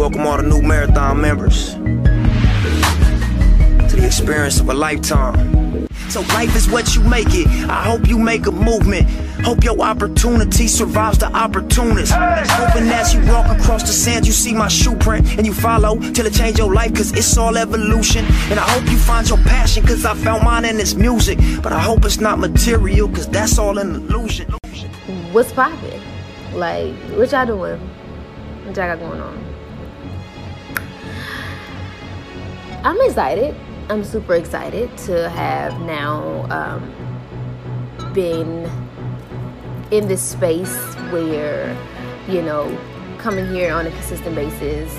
welcome all the new Marathon members to the experience of a lifetime. So life is what you make it. I hope you make a movement. Hope your opportunity survives the opportunist. Hoping as you walk across the sands, you see my shoe print, and you follow till it change your life, cause it's all evolution. And I hope you find your passion, cause I found mine in this music. But I hope it's not material, cause that's all an illusion. What's poppin'? Like, what y'all doing? What y'all got going on? I'm excited. I'm super excited to have now been in this space where, you know, coming here on a consistent basis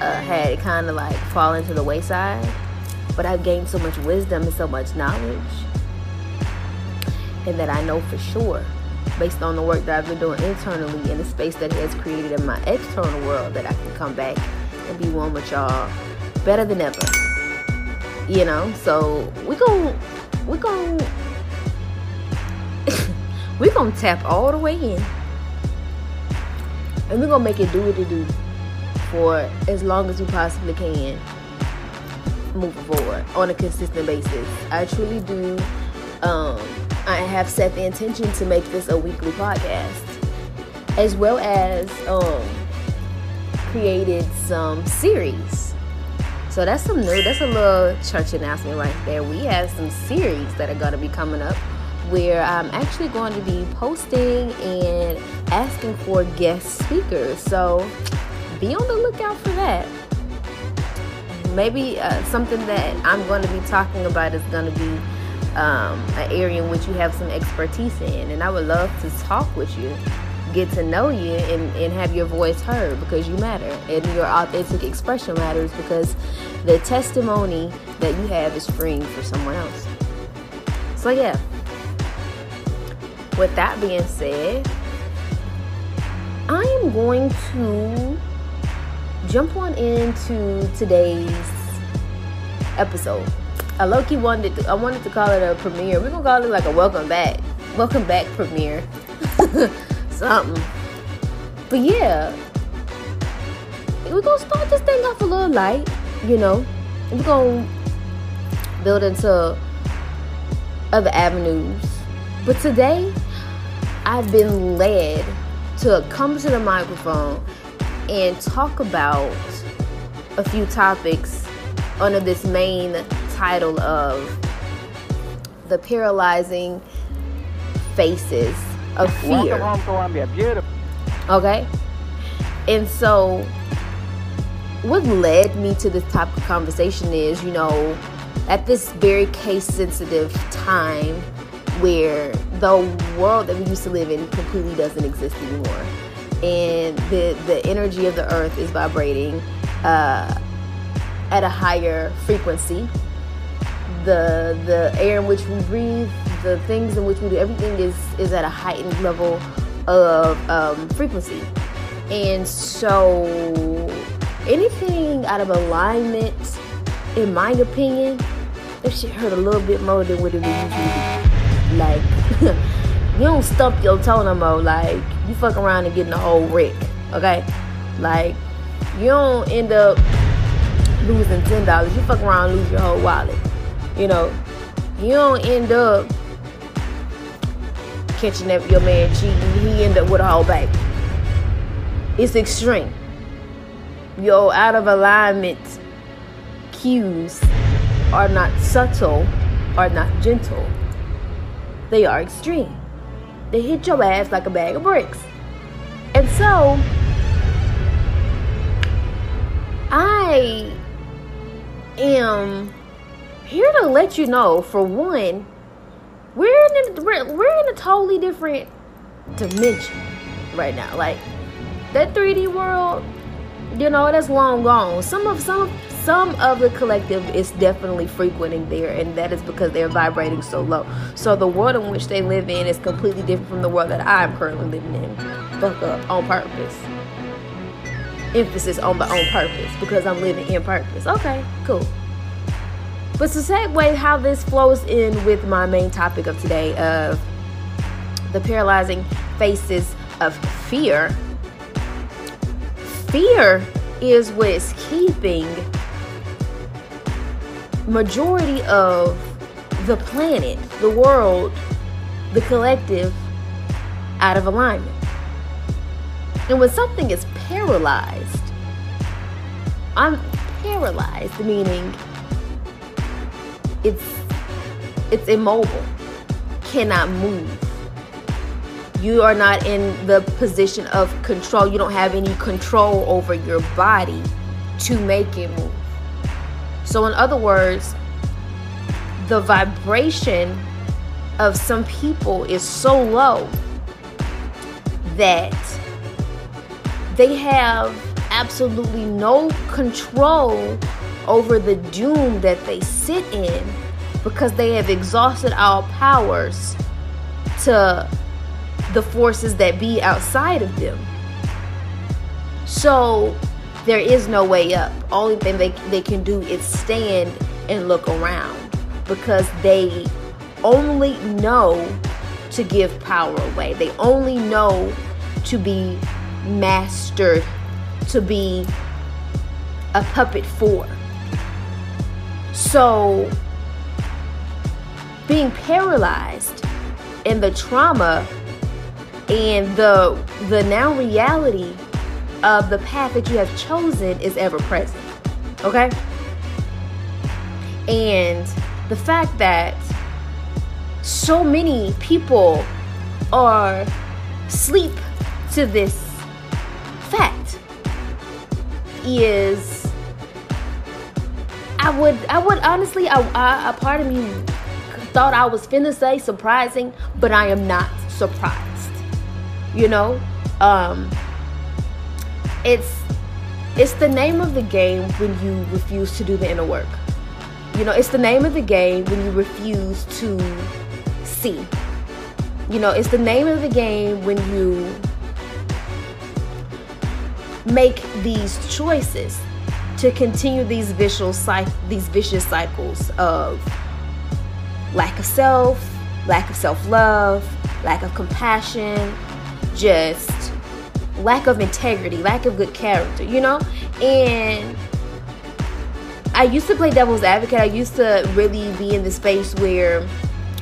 had kind of like fallen to the wayside, but I've gained so much wisdom and so much knowledge, and that I know for sure, based on the work that I've been doing internally and the space that it has created in my external world, that I can come back and be one with y'all better than ever, you know. So we're gonna tap all the way in, and we're gonna make it do what it do for as long as we possibly can moving forward on a consistent basis. I truly do. I have set the intention to make this a weekly podcast, as well as created some series. So that's some new, that's a little church announcement right there. We have some series that are going to be coming up, where I'm actually going to be posting and asking for guest speakers. So be on the lookout for that. Maybe something that I'm going to be talking about is going to be an area in which you have some expertise in. And I would love to talk with you, get to know you, and have your voice heard, because you matter. And your authentic expression matters, because the testimony that you have is freeing for someone else. So yeah. With that being said, I am going to jump on into today's episode. I wanted to call it a premiere. We're gonna call it like a welcome back premiere, something. But yeah, we're gonna start this thing off a little light, you know. We're gonna build into other avenues, but today, I've been led to come to the microphone and talk about a few topics under this main title of the paralyzing faces of fear. Welcome home, Columbia. Beautiful. Okay. And so what led me to this topic of conversation is, you know, at this very case-sensitive time, where the world that we used to live in completely doesn't exist anymore. And the energy of the earth is vibrating at a higher frequency. The air in which we breathe, the things in which we do, everything is at a heightened level of frequency. And so anything out of alignment, in my opinion, that shit hurt a little bit more than what it usually do. Like, you don't stump your toe no more. Like, you fuck around and get in a whole wreck, okay? Like, you don't end up losing $10. You fuck around and lose your whole wallet, you know? You don't end up catching your man cheating. He end up with a whole baby. It's extreme. Your out of alignment cues are not subtle, are not gentle. They are extreme. They hit your ass like a bag of bricks. And so, I am here to let you know, for one, we're in a totally different dimension right now. Like, that 3D world, you know, that's long gone. Some of the collective is definitely frequenting there, and that is because they're vibrating so low. So the world in which they live in is completely different from the world that I'm currently living in. Fuck up on purpose. Emphasis on the on purpose, because I'm living in purpose. Okay, cool. But to segue how this flows in with my main topic of today, of the paralyzing faces of fear. Fear is what is keeping majority of the planet, the world, the collective out of alignment. And when something is paralyzed, I'm paralyzed, meaning it's immobile, cannot move. You are not in the position of control. You don't have any control over your body to make it move. So in other words, the vibration of some people is so low that they have absolutely no control over the doom that they sit in, because they have exhausted all powers to the forces that be outside of them. So there is no way up. Only thing they can do is stand and look around, because they only know to give power away. They only know to be mastered, to be a puppet for. So being paralyzed in the trauma and the now reality of the path that you have chosen is ever present, okay? And the fact that so many people are asleep to this fact is, I would honestly, a part of me thought I was finna say surprising, but I am not surprised. You know, it's the name of the game when you refuse to do the inner work. You know, it's the name of the game when you refuse to see. You know, it's the name of the game when you make these choices to continue these vicious cycles of lack of self, lack of self-love, lack of compassion, just lack of integrity, lack of good character, you know? And I used to play devil's advocate. I used to really be in the space where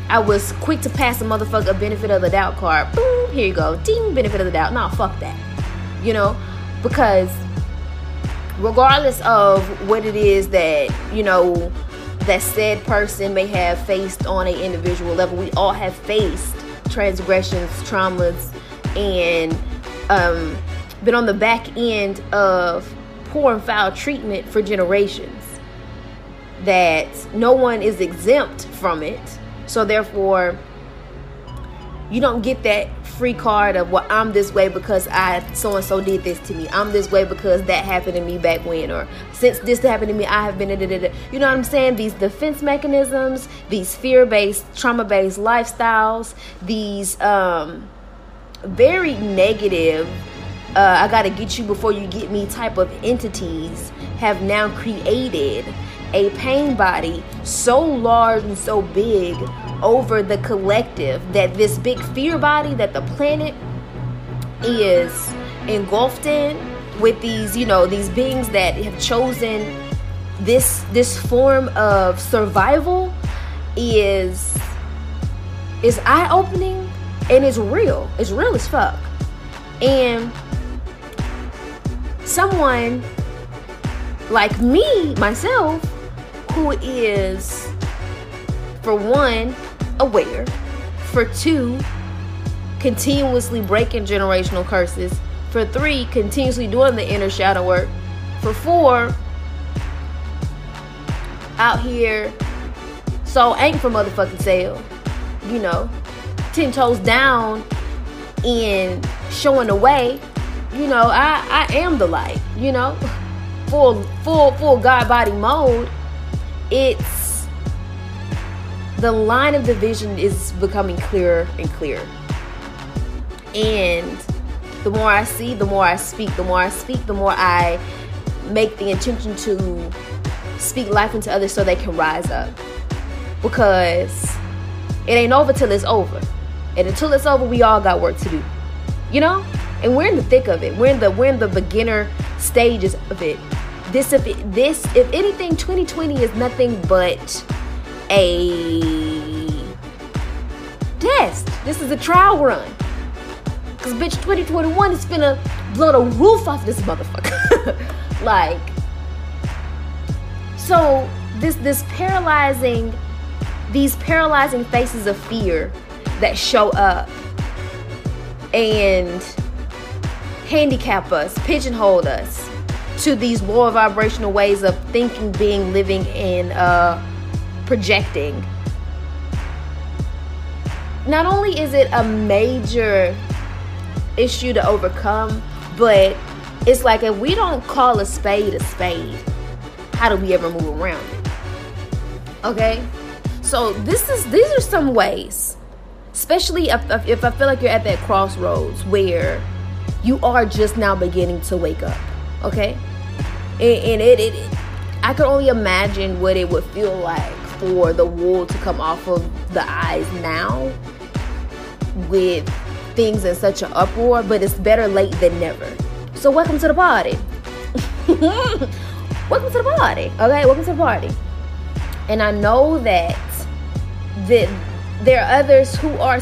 I was quick to pass a motherfucker a benefit of the doubt card. Boom, here you go. Ding, benefit of the doubt. Nah, fuck that. You know? Because regardless of what it is that, you know, that said person may have faced on an individual level, we all have faced transgressions, traumas, and been on the back end of poor and foul treatment for generations. That no one is exempt from it. So therefore, you don't get that free card of, well, I'm this way because I so-and-so did this to me. I'm this way because that happened to me back when. Or since this happened to me, I have been... You know what I'm saying? These defense mechanisms, these fear-based, trauma-based lifestyles, these... very negative, I gotta get you before you get me type of entities have now created a pain body so large and so big over the collective that this big fear body that the planet is engulfed in with these, you know, these beings that have chosen this form of survival is eye-opening. And it's real. It's real as fuck. And someone like me, myself, who is, for one, aware, for two, continuously breaking generational curses, for three, continuously doing the inner shadow work, for four, out here, so ain't for motherfucking sale, you know, 10 toes down and showing the way, you know, I am the light, you know, full God body mode. It's the line of division is becoming clearer and clearer. And the more I see, the more I speak, the more I make the intention to speak life into others so they can rise up, because it ain't over till it's over. And until it's over, we all got work to do, you know? And we're in the thick of it. We're in the beginner stages of it. If anything, 2020 is nothing but a test. This is a trial run. Because, bitch, 2021 is finna blow the roof off this motherfucker. Like, so these paralyzing faces of fear that show up and handicap us, pigeonhole us to these lower vibrational ways of thinking, being, living, and projecting. Not only is it a major issue to overcome, but it's like, if we don't call a spade, how do we ever move around it? Okay? So these are some ways, especially if I feel like you're at that crossroads where you are just now beginning to wake up. Okay? And I could only imagine what it would feel like for the wool to come off of the eyes now with things in such an uproar, but it's better late than never. So welcome to the party. Welcome to the party. Okay, welcome to the party. And I know that there are others who are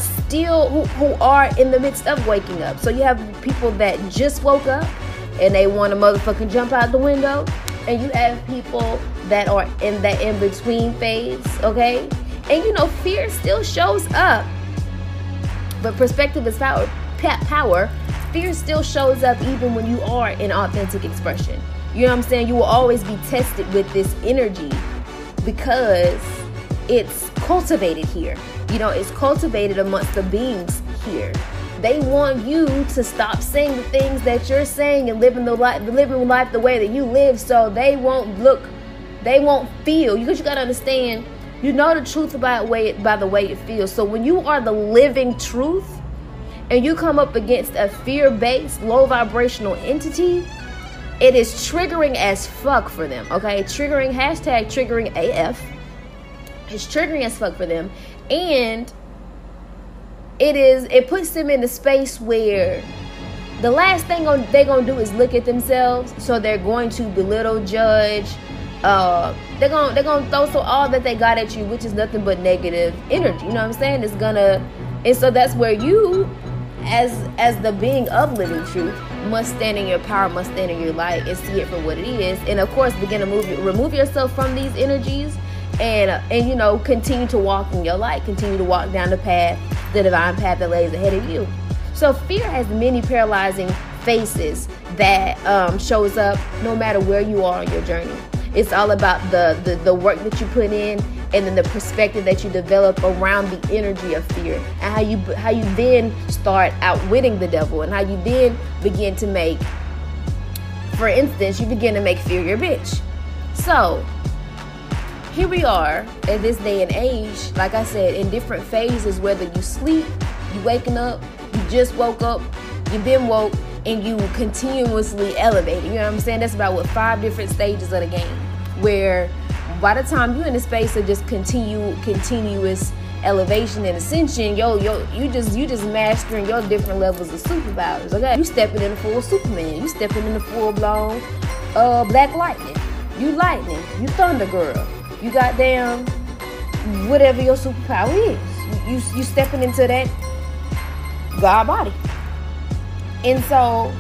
in the midst of waking up. So you have people that just woke up and they want to motherfucking jump out the window. And you have people that are in that in-between phase, okay? And fear still shows up. But perspective is power. Fear still shows up even when you are in authentic expression. You know what I'm saying? You will always be tested with this energy because it's cultivated here. It's cultivated amongst the beings here. They want you to stop saying the things that you're saying and living life the way that you live, so they won't feel. Because you gotta understand, you know the truth by the way it feels. So when you are the living truth and you come up against a fear-based, low vibrational entity, it is triggering as fuck for them, okay? Triggering, hashtag triggering AF. It's triggering as fuck for them. And it puts them in a space where the last thing they're going to do is look at themselves. So they're going to belittle, judge. They're gonna throw all that they got at you, which is nothing but negative energy. You know what I'm saying? And so that's where you, as the being of living truth, must stand in your power, must stand in your light, and see it for what it is. And of course, begin to remove yourself from these energies, and continue to walk in your light, continue to walk down the path, the divine path that lays ahead of you. So fear has many paralyzing faces that shows up no matter where you are on your journey. It's all about the work that you put in, and then the perspective that you develop around the energy of fear, and how you then start outwitting the devil, and how you then begin to make, for instance, you begin to make fear your bitch. So here we are in this day and age, like I said, in different phases, whether you sleep, you waking up, you just woke up, you've been woke, and you continuously elevate. You know what I'm saying? That's about 5 different stages of the game, where by the time you're in the space of just continuous elevation and ascension, you just mastering your different levels of superpowers. Okay, you stepping in the full Superman, you stepping in the full blown Black Lightning, you lightning, you thunder girl, you goddamn whatever your superpower is, you stepping into that God body. And so,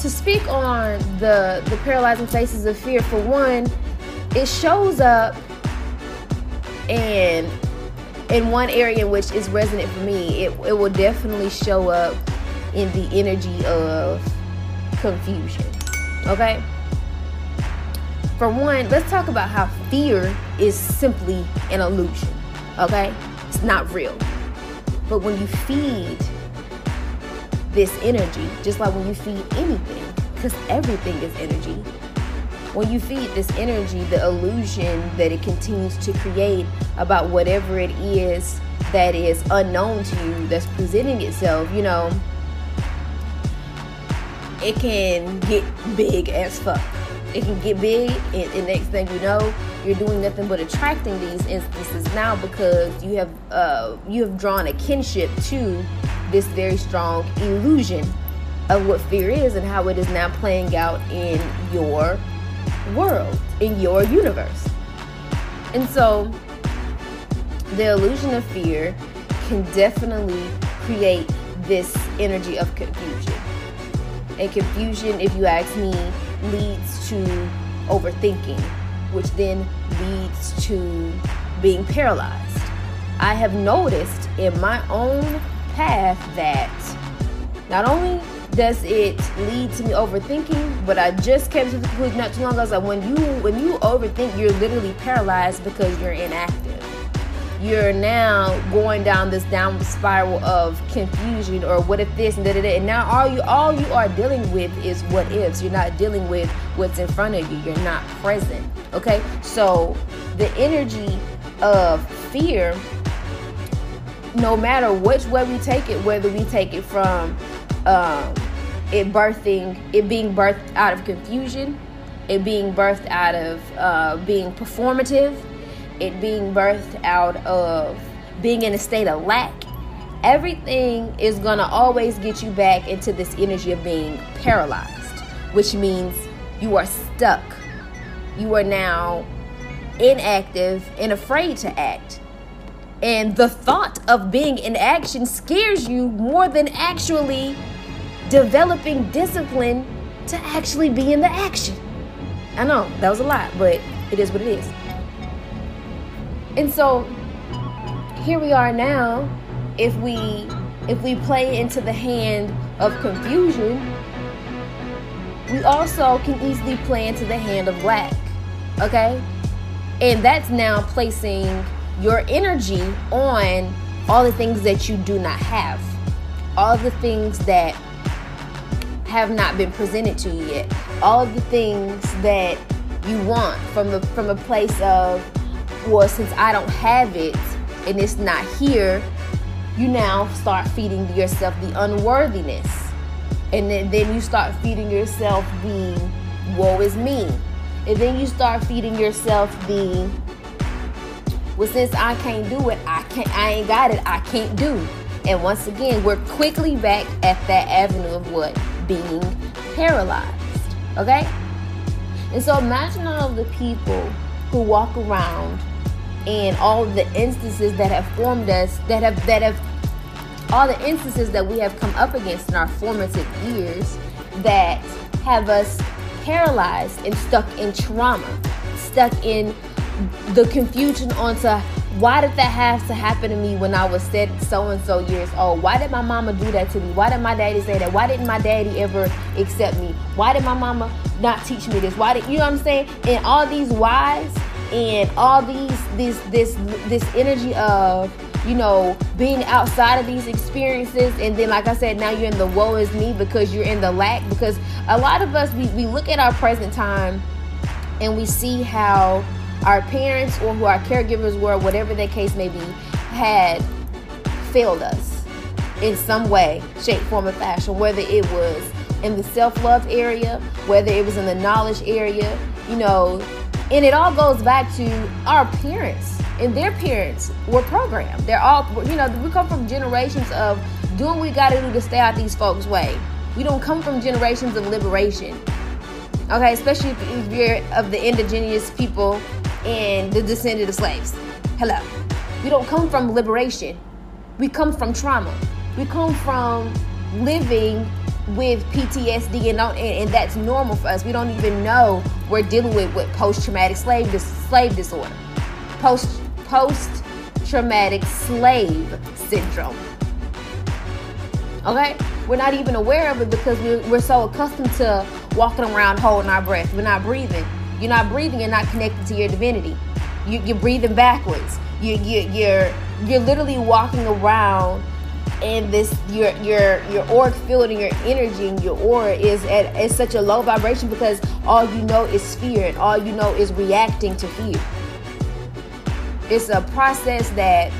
to speak on the paralyzing faces of fear, for one, it shows up in one area in which is resonant for me. It will definitely show up in the energy of confusion, okay? For one, let's talk about how fear is simply an illusion, okay? It's not real. But when you feed this energy, just like when you feed anything, because everything is energy, when you feed this energy, the illusion that it continues to create about whatever it is that is unknown to you, that's presenting itself, it can get big as fuck. It can get big, and the next thing you know, you're doing nothing but attracting these instances now, because you have drawn a kinship to this very strong illusion of what fear is and how it is now playing out in your world, in your universe. And so the illusion of fear can definitely create this energy of confusion. And confusion, if you ask me, leads to overthinking, which then leads to being paralyzed. I have noticed in my own path that not only does it lead to me overthinking, but I just came to the conclusion not too long ago, I was like, when you overthink, you're literally paralyzed because you're inactive. You're now going down this downward spiral of confusion, or what if this and da da da. And now all you are dealing with is what ifs. You're not dealing with what's in front of you. You're not present. Okay, so the energy of fear, no matter which way we take it, whether we take it from it being birthed out of confusion, it being birthed out of being performative, it being birthed out of being in a state of lack, everything is going to always get you back into this energy of being paralyzed, which means you are stuck. You are now inactive and afraid to act. And the thought of being in action scares you more than actually developing discipline to actually be in the action. I know, that was a lot, but it is what it is. And so here we are now, if we play into the hand of confusion, we also can easily play into the hand of lack, okay? And that's now placing your energy on all the things that you do not have, all the things that have not been presented to you yet, all the things that you want from a place of, well, since I don't have it and it's not here, you now start feeding yourself the unworthiness. And then you start feeding yourself the woe is me. And then you start feeding yourself the, well, since I can't do it, I ain't got it, I can't do. And once again, we're quickly back at that avenue of what? Being paralyzed. Okay? And so imagine all the people who walk around and all the instances that have formed us, that have all the instances that we have come up against in our formative years that have us paralyzed and stuck in trauma, stuck in the confusion onto why did that have to happen to me when I was said so-and-so years old? Why did my mama do that to me? Why did my daddy say that? Why didn't my daddy ever accept me? Why did my mama not teach me this? Why did, you know what I'm saying? And all these whys and all these, this energy of, you know, being outside of these experiences. And then, like I said, now you're in the woe is me because you're in the lack. Because a lot of us, we look at our present time and we see how our parents or who our caregivers were, whatever their case may be, had failed us in some way, shape, form, or fashion, whether it was in the self-love area, whether it was in the knowledge area, you know, and it all goes back to our parents, and their parents were programmed. They're all, you know, we come from generations of do what we gotta do to stay out these folks' way. We don't come from generations of liberation, okay, especially if you're of the indigenous people and the descendant of slaves. Hello. We don't come from liberation. We come from trauma. We come from living with PTSD, and that's normal for us. We don't even know we're dealing with post-traumatic slave disorder, post-traumatic slave syndrome. Okay? We're not even aware of it because we're so accustomed to walking around holding our breath. We're not breathing. You're not breathing. You're not connected to your divinity. You're breathing backwards. You're literally walking around, and this your auric field and your energy and your aura is at such a low vibration because all you know is fear and all you know is reacting to fear. It's a process that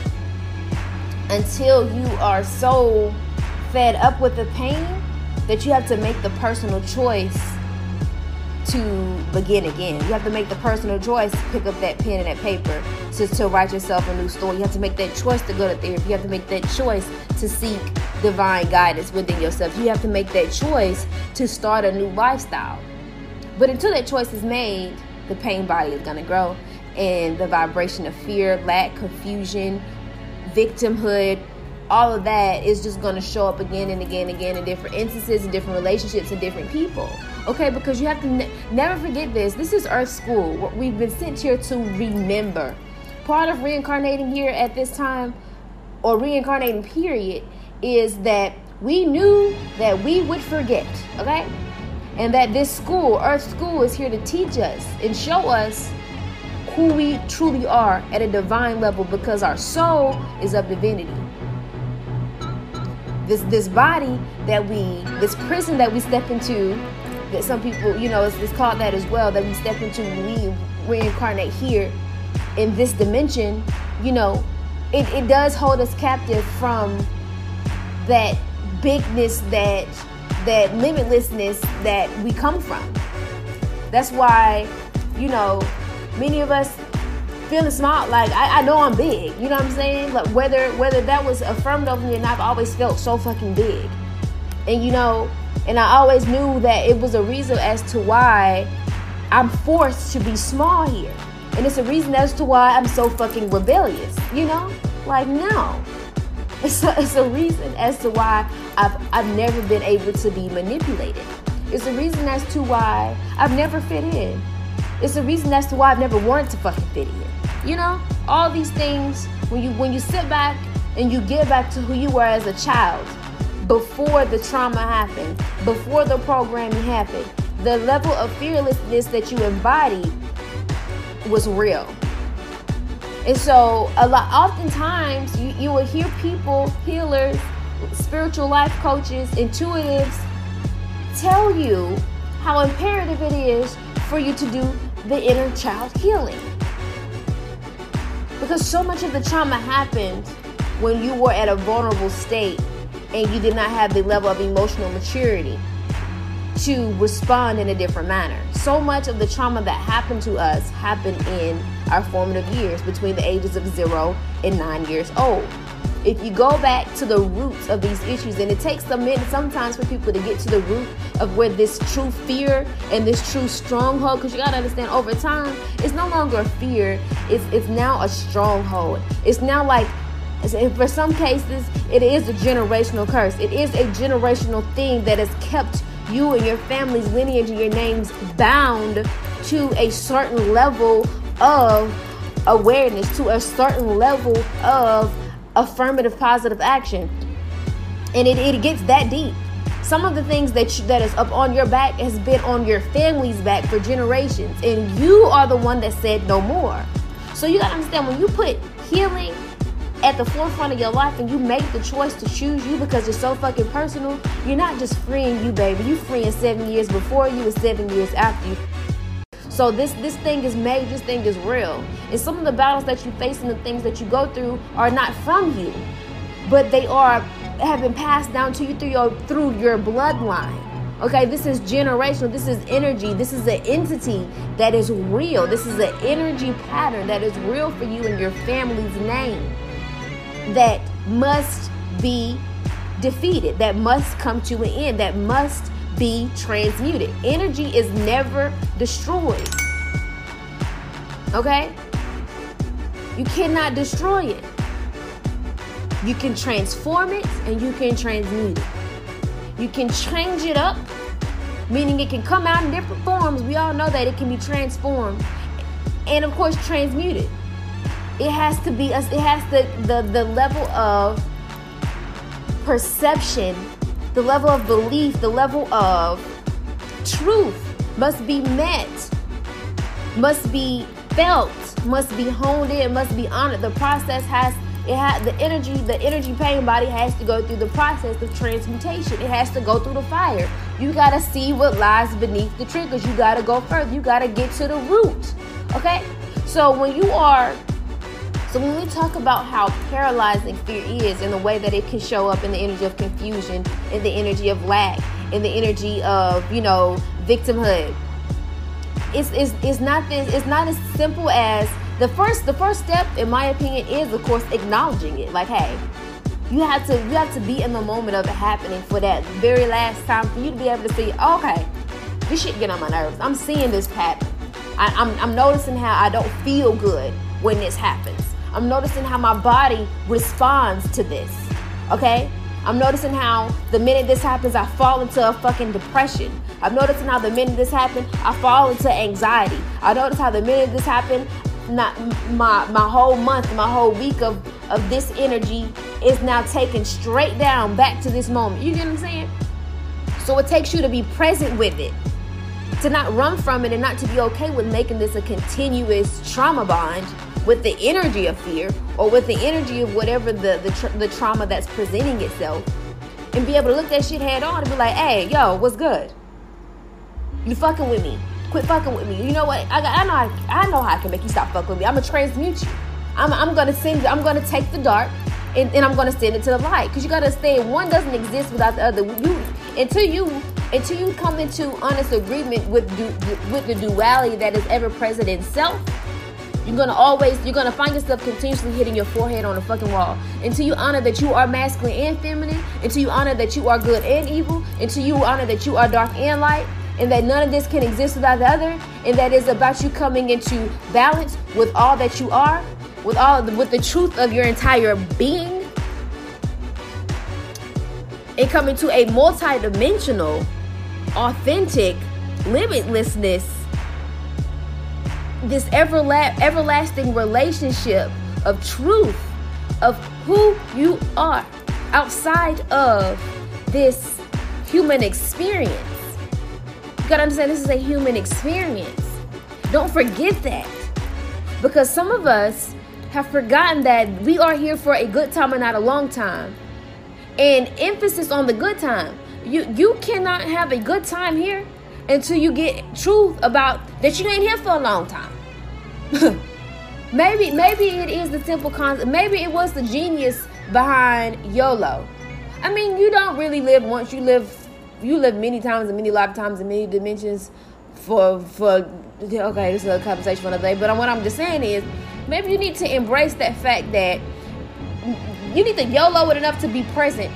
until you are so fed up with the pain that you have to make the personal choice to begin again. You have to make the personal choice to pick up that pen and that paper to write yourself a new story. You have to make that choice to go to therapy. You have to make that choice to seek divine guidance within yourself. You have to make that choice to start a new lifestyle. But until that choice is made, the pain body is going to grow, and the vibration of fear, lack, confusion, victimhood, all of that is just going to show up again and again and again in different instances, in different relationships, in different people. Okay, because you have to never forget this. This is Earth School. We've been sent here to remember. Part of reincarnating here at this time, or reincarnating period, is that we knew that we would forget, okay? And that this school, Earth School, is here to teach us and show us who we truly are at a divine level, because our soul is of divinity. This body that this prison that we step into, that some people, it's called that as well, that we step into when we reincarnate here in this dimension, it does hold us captive from that bigness, that limitlessness that we come from. That's why, many of us feeling small, like I know I'm big, you know what I'm saying? Like whether that was affirmed over me or not, I've always felt so fucking big. And and I always knew that it was a reason as to why I'm forced to be small here. And it's a reason as to why I'm so fucking rebellious, Like, no. It's a reason as to why I've never been able to be manipulated. It's a reason as to why I've never fit in. It's a reason as to why I've never wanted to fucking fit in. All these things, when you sit back and you get back to who you were as a child, before the trauma happened, before the programming happened, the level of fearlessness that you embodied was real. And so oftentimes you will hear people, healers, spiritual life coaches, intuitives, tell you how imperative it is for you to do the inner child healing. Because so much of the trauma happened when you were at a vulnerable state and you did not have the level of emotional maturity to respond in a different manner. So much of the trauma that happened to us happened in our formative years between the ages of 0 and 9 years old. If you go back to the roots of these issues, and it takes a minute sometimes for people to get to the root of where this true fear and this true stronghold, because you got to understand, over time, it's no longer a fear, it's now a stronghold. It's now like, for some cases, it is a generational curse. It is a generational thing that has kept you and your family's lineage and your names bound to a certain level of awareness, to a certain level of affirmative positive action. And it gets that deep. Some of the things that is up on your back has been on your family's back for generations, and you are the one that said no more. So you gotta understand, when you put healing at the forefront of your life and you make the choice to choose you because it's so fucking personal, you're not just freeing you, baby. You're freeing 7 years before you and 7 years after you. So this thing is made, this thing is real. And some of the battles that you face and the things that you go through are not from you, but they have been passed down to you through your bloodline. Okay, this is generational, this is energy, this is an entity that is real. This is an energy pattern that is real for you and your family's name, that must be defeated, that must come to an end, that must be transmuted. Energy is never destroyed. Okay? You cannot destroy it. You can transform it and you can transmute it. You can change it up, meaning it can come out in different forms. We all know that it can be transformed and, of course, transmuted. It has to be us. It has the level of perception, the level of belief, the level of truth must be met, must be felt, must be honed in, must be honored. The process the energy pain body has to go through the process of transmutation. It has to go through the fire. You gotta see what lies beneath the triggers. You gotta go further. You gotta get to the root. Okay? So when we talk about how paralyzing fear is and the way that it can show up in the energy of confusion, in the energy of lack, in the energy of, victimhood, it's not as simple as the first step, in my opinion, is, of course, acknowledging it. Like, hey, You have to be in the moment of it happening for that very last time for you to be able to see, okay, this shit get on my nerves. I'm seeing this pattern. I'm noticing how I don't feel good when this happens. I'm noticing how my body responds to this, okay? I'm noticing how the minute this happens, I fall into a fucking depression. I'm noticing how the minute this happened, I fall into anxiety. I notice how the minute this happened, my whole month, my whole week of this energy is now taken straight down back to this moment. You get what I'm saying? So it takes you to be present with it, to not run from it, and not to be okay with making this a continuous trauma bond with the energy of fear or with the energy of whatever the trauma that's presenting itself, and be able to look that shit head on and be like, hey, yo, what's good? You fucking with me. Quit fucking with me. You know what? I know how I can make you stop fucking with me. I'm going to transmute you. I'm going to take the dark and I'm going to send it to the light. Because you got to understand, one doesn't exist without the other. Until you come into honest agreement with the duality that is ever present in self, you're gonna find yourself continuously hitting your forehead on a fucking wall. Until you honor that you are masculine and feminine, until you honor that you are good and evil, until you honor that you are dark and light, and that none of this can exist without the other, and that is about you coming into balance with all that you are, with the truth of your entire being, and coming to a multi-dimensional, authentic, limitlessness. This everlasting relationship of truth, of who you are outside of this human experience. You gotta understand, this is a human experience. Don't forget that, because some of us have forgotten that we are here for a good time and not a long time. And emphasis on the good time. You cannot have a good time here until you get truth about that you ain't here for a long time. Maybe it is the simple concept. Maybe it was the genius behind YOLO. I mean, you don't really live once. You live many times and many lifetimes and many dimensions for okay, this is a conversation for another day. But what I'm just saying is, maybe you need to embrace that fact that you need to YOLO it enough to be present,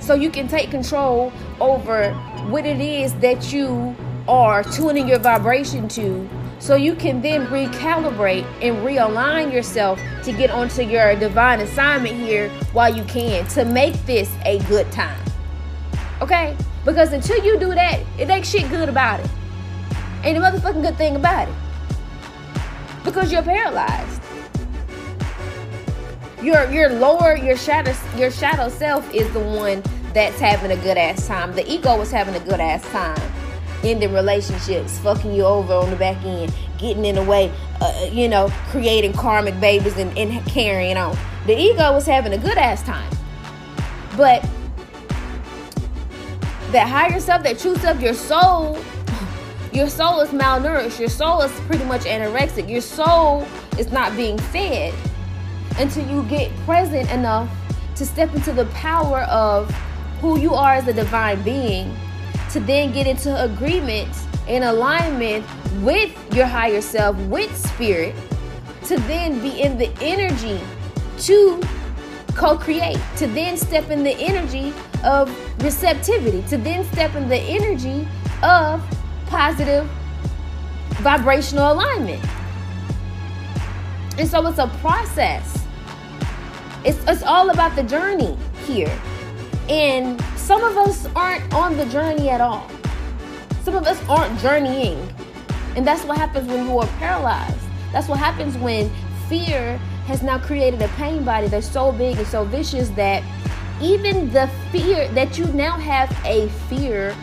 so you can take control over what it is that you are tuning your vibration to, so you can then recalibrate and realign yourself to get onto your divine assignment here while you can, to make this a good time. Okay? Because until you do that, it ain't shit good about it. Ain't a motherfucking good thing about it. Because you're paralyzed. Your lower, your shadow self is the one that's having a good ass time. The ego is having a good ass time, ending relationships, fucking you over on the back end, getting in the way, creating karmic babies and carrying on. The ego is having a good ass time, but that higher self, that true self, your soul is malnourished. Your soul is pretty much anorexic. Your soul is not being fed until you get present enough to step into the power of who you are as a divine being, to then get into agreement and alignment with your higher self, with spirit, to then be in the energy to co-create, to then step in the energy of receptivity, to then step in the energy of positive vibrational alignment. And so it's a process. It's all about the journey here. And some of us aren't on the journey at all. Some of us aren't journeying. And that's what happens when you are paralyzed. That's what happens when fear has now created a pain body that's so big and so vicious that even the fear that you now have, a fear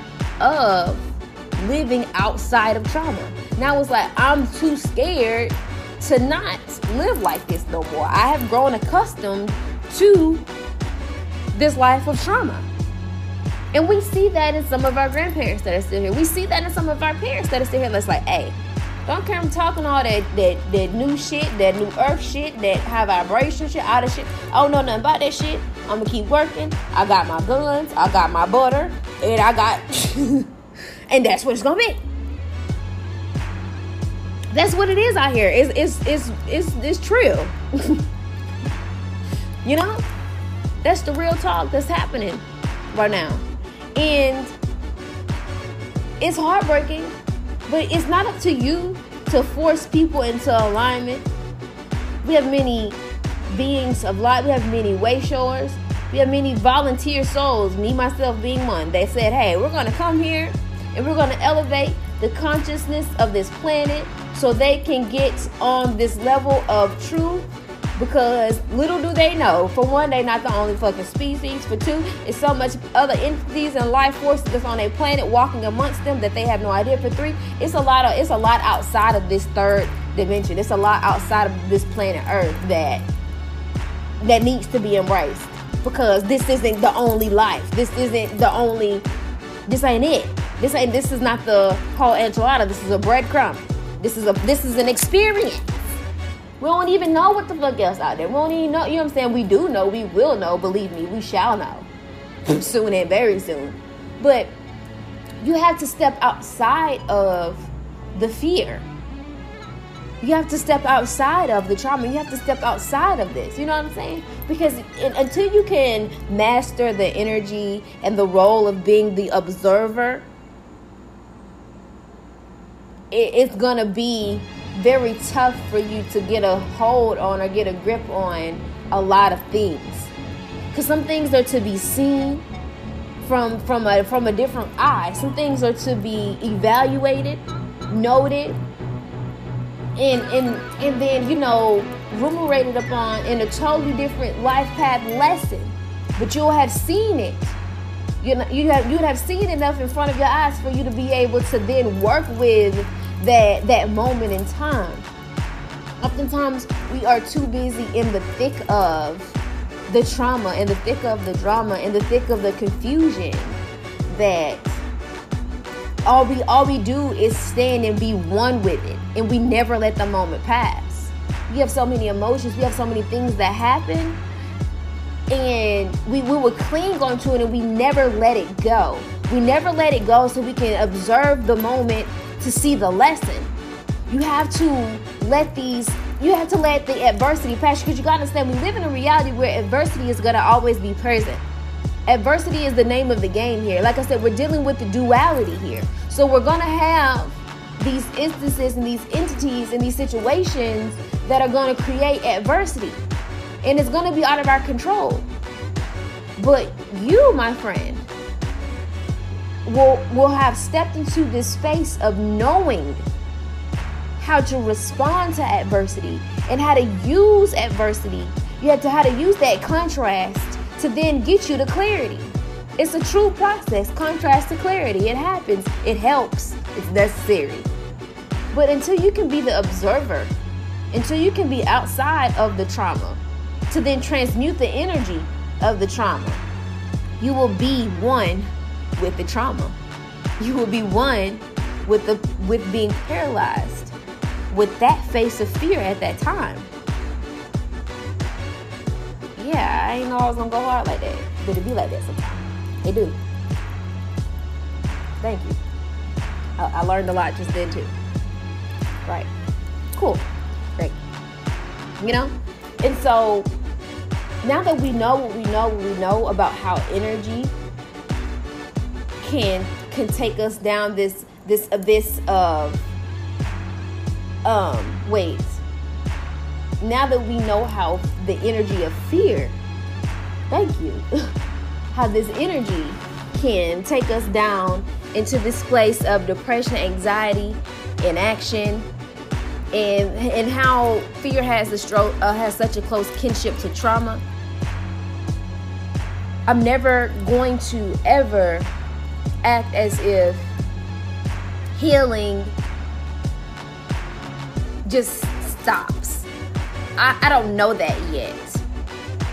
of living outside of trauma. Now it's like, I'm too scared to not live like this no more. I have grown accustomed to this life of trauma. And we see that in some of our grandparents that are still here. We see that in some of our parents that are still here. That's like, hey, don't come talking all that new shit, that new earth shit, that high vibration shit, all that shit. I don't know nothing about that shit. I'm going to keep working. I got my guns. I got my butter. And I got... and that's what it's going to be. That's what it is out here. It's true. You know? That's the real talk that's happening right now. And it's heartbreaking, but it's not up to you to force people into alignment. We have many beings of light. We have many way showers. We have many volunteer souls, me, myself being one. They said, hey, we're going to come here and we're going to elevate the consciousness of this planet so they can get on this level of truth, because little do they know, for one, they're not the only fucking species. For two, it's so much other entities and life forces that's on their planet walking amongst them that they have no idea. For three, it's a lot outside of this third dimension. It's a lot outside of this planet Earth that needs to be embraced, because this isn't the only life. This ain't it. This is not the whole enchilada. This is a breadcrumb. This is an experience. We don't even know what the fuck else out there. We don't even know. You know what I'm saying? We do know. We will know. Believe me, we shall know soon, and very soon. But you have to step outside of the fear. You have to step outside of the trauma. You have to step outside of this. You know what I'm saying? Because until you can master the energy and the role of being the observer, it's going to be very tough for you to get a hold on or get a grip on a lot of things, because some things are to be seen from a different eye. Some things are to be evaluated, noted, and then, you know, ruminated upon in a totally different life path lesson. But you'll have seen it. You'd have seen enough in front of your eyes for you to be able to then work with that moment in time. Oftentimes, we are too busy in the thick of the trauma, in the thick of the drama, in the thick of the confusion, that all we do is stand and be one with it, and we never let the moment pass. We have so many emotions. We have so many things that happen, and we would cling onto it, and we never let it go. We never let it go so we can observe the moment to see the lesson. You have to let the adversity pass, because you gotta understand, we live in a reality where adversity is gonna always be present. Adversity is the name of the game here. Like I said, we're dealing with the duality here. So we're gonna have these instances and these entities and these situations that are gonna create adversity, and it's gonna be out of our control. But you, my friend, We'll have stepped into this space of knowing how to respond to adversity and how to use adversity. You have to how to use that contrast to then get you to clarity. It's a true process, contrast to clarity. It happens. It helps. It's necessary. But until you can be the observer, until you can be outside of the trauma to then transmute the energy of the trauma, you will be one with the trauma. You will be one with being paralyzed with that face of fear at that time. Yeah, I ain't know I was gonna go hard like that, but it be like that sometimes. It do. Thank you. I learned a lot just then too. Right. Cool. Great. You know? And so now that we know what we know about how energy can take us down this abyss of wait. Now that we know how the energy of fear, thank you, how this energy can take us down into this place of depression, anxiety, inaction, and how fear has such a close kinship to trauma. I'm never going to ever act as if healing just stops. I don't know that yet.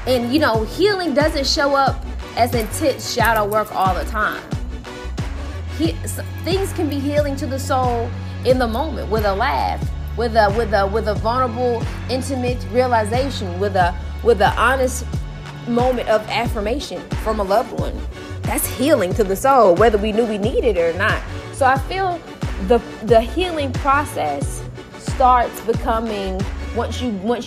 And, you know, healing doesn't show up as intense shadow work all the time. Things can be healing to the soul in the moment, with a laugh, with a vulnerable, intimate realization, with an honest moment of affirmation from a loved one. That's healing to the soul, whether we knew we needed it or not. So I feel the healing process starts becoming Once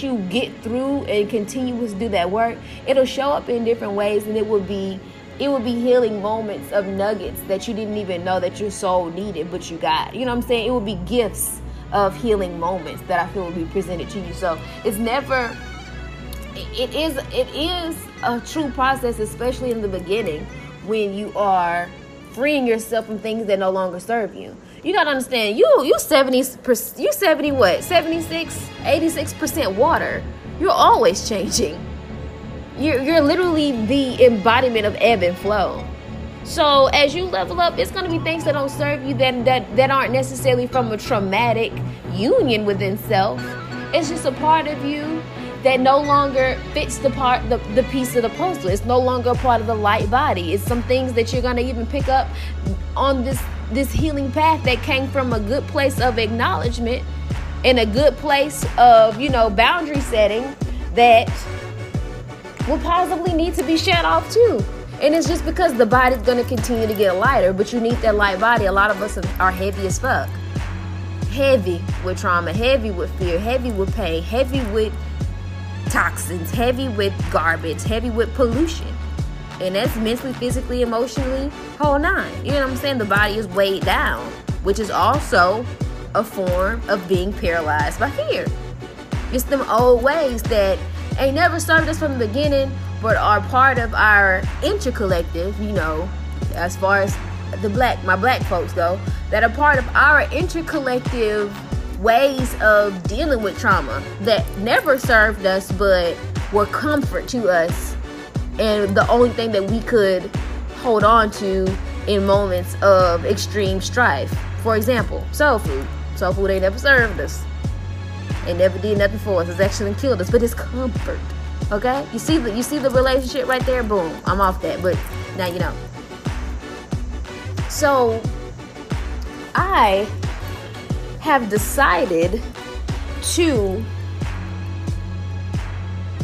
you get through and continue to do that work, it'll show up in different ways, and it will be healing moments of nuggets that you didn't even know that your soul needed, but you got. You know what I'm saying? It will be gifts of healing moments that I feel will be presented to you. So it's never. It is a true process, especially in the beginning when you are freeing yourself from things that no longer serve you. You gotta understand, you 76, 86% water. You're always changing. You're literally the embodiment of ebb and flow. So as you level up, it's gonna be things that don't serve you, that aren't necessarily from a traumatic union within self. It's just a part of you that no longer fits the piece of the puzzle. It's no longer a part of the light body. It's some things that you're gonna even pick up on this healing path that came from a good place of acknowledgement and a good place of, boundary setting that will possibly need to be shed off too. And it's just because the body's gonna continue to get lighter, but you need that light body. A lot of us are heavy as fuck. Heavy with trauma, heavy with fear, heavy with pain, heavy with toxins, heavy with garbage, heavy with pollution, and that's mentally, physically, emotionally, whole nine. You know what I'm saying? The body is weighed down, which is also a form of being paralyzed by fear. It's them old ways that ain't never served us from the beginning, but are part of our intercollective, as far as my black folks go, that are part of our intercollective ways of dealing with trauma that never served us but were comfort to us, and the only thing that we could hold on to in moments of extreme strife. For example, soul food ain't never served us. It never did nothing for us. It's actually killed us, but it's comfort. Okay, you see the relationship right there. Boom, I'm off that, but now you know. So I have decided to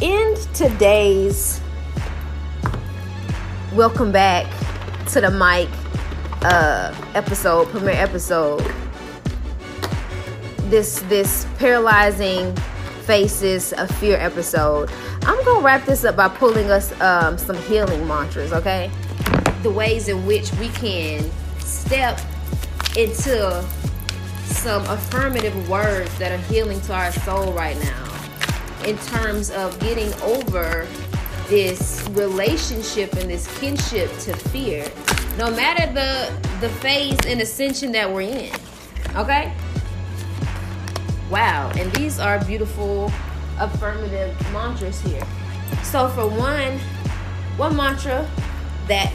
end today's welcome back to the mic premiere episode, this paralyzing faces of fear episode. I'm gonna wrap this up by pulling us some healing mantras, okay? The ways in which we can step into some affirmative words that are healing to our soul right now in terms of getting over this relationship and this kinship to fear, no matter the phase and ascension that we're in. Okay? Wow. And these are beautiful affirmative mantras here. So for one mantra that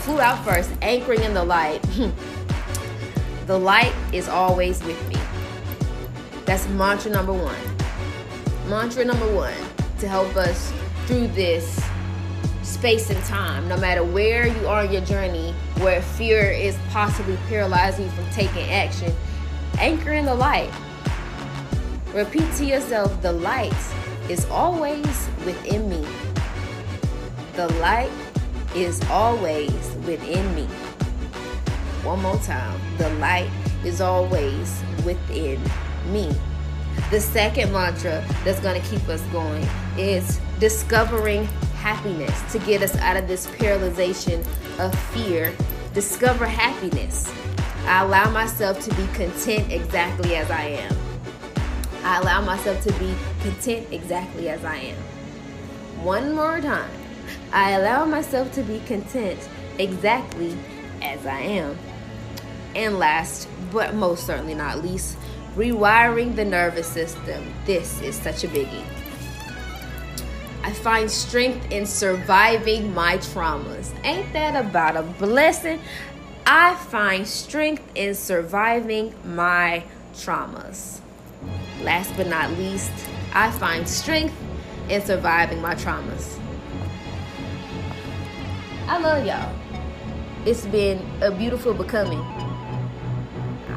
flew out first, anchoring in the light. The light is always with me. That's mantra number one. Mantra number one to help us through this space and time, no matter where you are in your journey, where fear is possibly paralyzing you from taking action. Anchor in the light. Repeat to yourself, the light is always within me. The light is always within me. One more time. The light is always within me. The second mantra that's going to keep us going is discovering happiness to get us out of this paralyzation of fear. Discover happiness. I allow myself to be content exactly as I am. I allow myself to be content exactly as I am. One more time. I allow myself to be content exactly as I am. And last, but most certainly not least, rewiring the nervous system. This is such a biggie. I find strength in surviving my traumas. Ain't that about a blessing? I find strength in surviving my traumas. Last but not least, I find strength in surviving my traumas. I love y'all. It's been a beautiful becoming.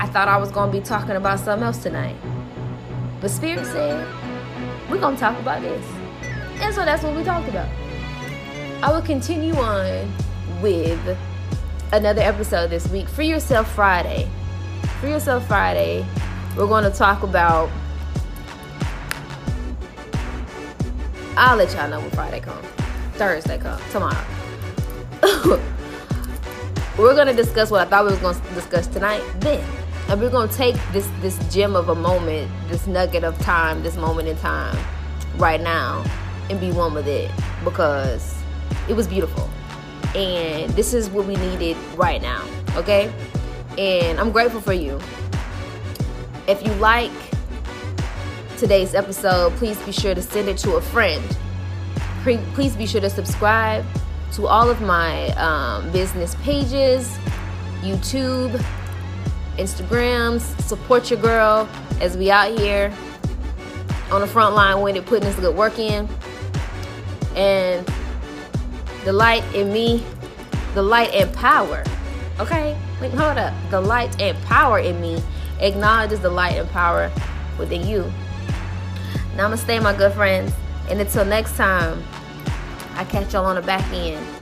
I thought I was going to be talking about something else tonight. But Spirit said, we're going to talk about this. And so that's what we talked about. I will continue on with another episode this week. Free Yourself Friday. We're going to talk about I'll let y'all know when Friday comes. Thursday comes. Tomorrow. We're going to discuss what I thought we was going to discuss tonight then. And we're going to take this gem of a moment, this nugget of time, this moment in time right now and be one with it, because it was beautiful. And this is what we needed right now, okay? And I'm grateful for you. If you like today's episode, please be sure to send it to a friend. Please be sure to subscribe to all of my business pages, YouTube, Instagrams. Support your girl as we out here on the front line with it, putting this good work in. And the light in me, the light and power, okay? Wait, hold up. The light and power in me acknowledges the light and power within you. Namaste, my good friends. And until next time, I catch y'all on the back end.